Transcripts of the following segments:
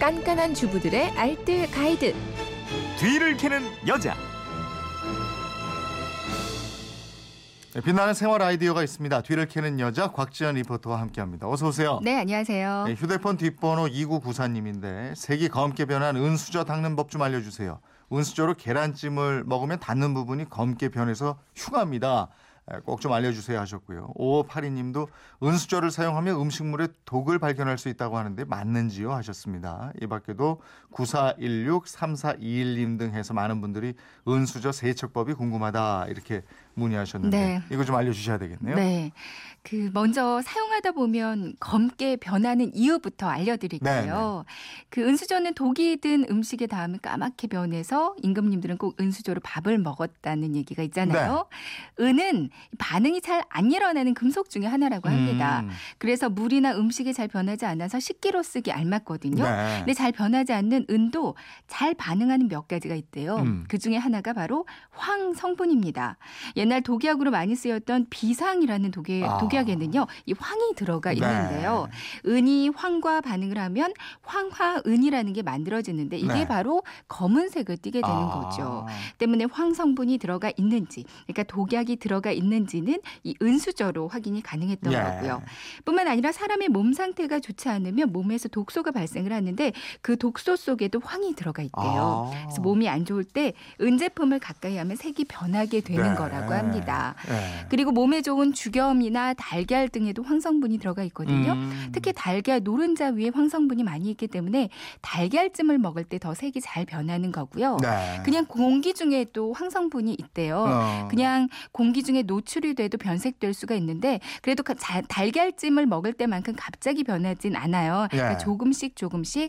깐깐한 주부들의 알뜰 가이드. 뒤를 캐는 여자. 빛나는 생활 아이디어가 있습니다. 뒤를 캐는 여자 곽지연 리포터와 함께합니다. 어서 오세요. 네, 안녕하세요. 네, 휴대폰 뒷번호 2994님인데 색이 검게 변한 은수저 닦는 법 좀 알려주세요. 은수저로 계란찜을 먹으면 닿는 부분이 검게 변해서 흉합니다. 꼭 좀 알려주세요 하셨고요. 5582님도 은수저를 사용하며 음식물에 독을 발견할 수 있다고 하는데 맞는지요 하셨습니다. 이 밖에도 9416, 3421님 등 해서 많은 분들이 은수저 세척법이 궁금하다 이렇게 문의하셨는데 네. 이거 좀 알려주셔야 되겠네요. 네, 먼저 사용하다 보면 검게 변하는 이유부터 알려드릴게요. 네네. 은수저는 독이 든 음식에 닿으면 까맣게 변해서 임금님들은 꼭 은수저로 밥을 먹었다는 얘기가 있잖아요. 네. 은은 반응이 잘 안 일어나는 금속 중에 하나라고 합니다. 그래서 물이나 음식이 잘 변하지 않아서 식기로 쓰기 알맞거든요. 네. 근데 잘 변하지 않는 은도 잘 반응하는 몇 가지가 있대요. 그중에 하나가 바로 황 성분입니다. 옛날 독약으로 많이 쓰였던 비상이라는 독약에는요. 이 황이 들어가 있는데요. 네. 은이 황과 반응을 하면 황화은이라는 게 만들어지는데 이게 네. 바로 검은색을 띠게 되는 거죠. 때문에 황 성분이 들어가 있는지 그러니까 독약이 들어가 있는지는 이 은수저로 확인이 가능했던 예. 거고요. 뿐만 아니라 사람의 몸 상태가 좋지 않으면 몸에서 독소가 발생을 하는데 그 독소 속에도 황이 들어가 있대요. 그래서 몸이 안 좋을 때 은제품을 가까이 하면 색이 변하게 되는 네. 거라고 합니다. 네. 그리고 몸에 좋은 죽염이나 달걀 등에도 황성분이 들어가 있거든요. 특히 달걀 노른자 위에 황성분이 많이 있기 때문에 달걀찜을 먹을 때 더 색이 잘 변하는 거고요. 네. 그냥 공기 중에도 황성분이 있대요. 그냥 공기 중에 노출이 돼도 변색될 수가 있는데 그래도 달걀찜을 먹을 때만큼 갑자기 변하진 않아요. 네. 그러니까 조금씩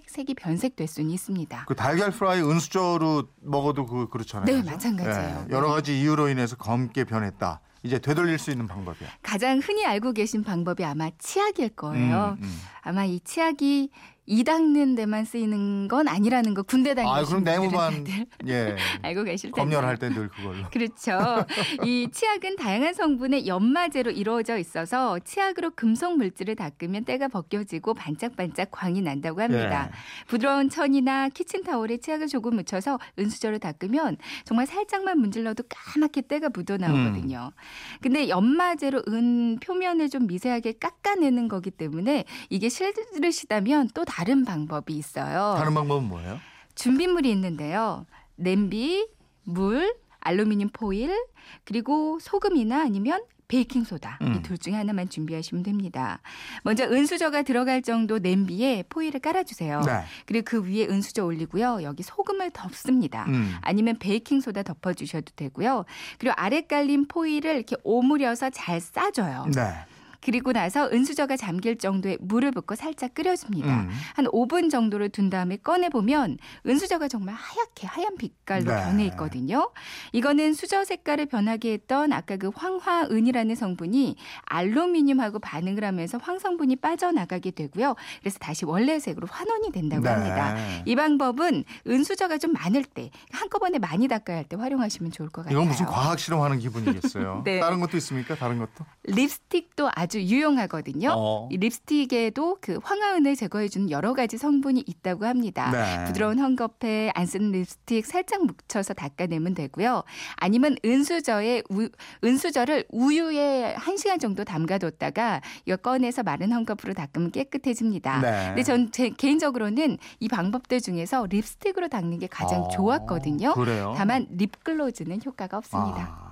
색이 변색될 수는 있습니다. 그 달걀 프라이 은수저로 먹어도 그렇잖아요. 네, 그렇죠? 마찬가지예요. 네. 여러 가지 이유로 인해서 검게 변했다. 이제 되돌릴 수 있는 방법이요. 가장 흔히 알고 계신 방법이 아마 치약일 거예요. 아마 이 치약이 이 닦는 데만 쓰이는 건 아니라는 거 군대 다니시는 그럼 네모만 예, 알고 계실 텐데. 검열할 때 늘 그걸로. 그렇죠. 이 치약은 다양한 성분의 연마제로 이루어져 있어서 치약으로 금속 물질을 닦으면 때가 벗겨지고 반짝반짝 광이 난다고 합니다. 예. 부드러운 천이나 키친타올에 치약을 조금 묻혀서 은수저로 닦으면 정말 살짝만 문질러도 까맣게 때가 묻어나오거든요. 근데 연마제로 은 표면을 좀 미세하게 깎아내는 거기 때문에 이게 싫으시다면 또 다른 방법이 있어요. 다른 방법은 뭐예요? 준비물이 있는데요. 냄비, 물, 알루미늄 포일, 그리고 소금이나 아니면 베이킹소다. 이 둘 중에 하나만 준비하시면 됩니다. 먼저 은수저가 들어갈 정도 냄비에 포일을 깔아주세요. 네. 그리고 그 위에 은수저 올리고요. 여기 소금을 덮습니다. 아니면 베이킹소다 덮어주셔도 되고요. 그리고 아래 깔린 포일을 이렇게 오므려서 잘 싸줘요. 네. 그리고 나서 은수저가 잠길 정도의 물을 붓고 살짝 끓여줍니다. 한 5분 정도를 둔 다음에 꺼내보면 은수저가 정말 하얀 빛깔로 네. 변해 있거든요. 이거는 수저 색깔을 변하게 했던 아까 그 황화은이라는 성분이 알루미늄하고 반응을 하면서 황성분이 빠져나가게 되고요. 그래서 다시 원래 색으로 환원이 된다고 네. 합니다. 이 방법은 은수저가 좀 많을 때 한꺼번에 많이 닦아야 할 때 활용하시면 좋을 것 같아요. 이건 무슨 과학 실험하는 기분이겠어요. 네. 다른 것도 있습니까? 다른 것도? 립스틱도 아주 유용하거든요. 이 립스틱에도 그 황화은을 제거해주는 여러 가지 성분이 있다고 합니다. 네. 부드러운 헝겊에 안 쓰는 립스틱 살짝 묻혀서 닦아내면 되고요. 아니면 은수저를 우유에 1시간 정도 담가뒀다가 이거 꺼내서 마른 헝겊으로 닦으면 깨끗해집니다. 네. 근데 제 개인적으로는 이 방법들 중에서 립스틱으로 닦는 게 가장 좋았거든요. 그래요? 다만 립글로즈는 효과가 없습니다.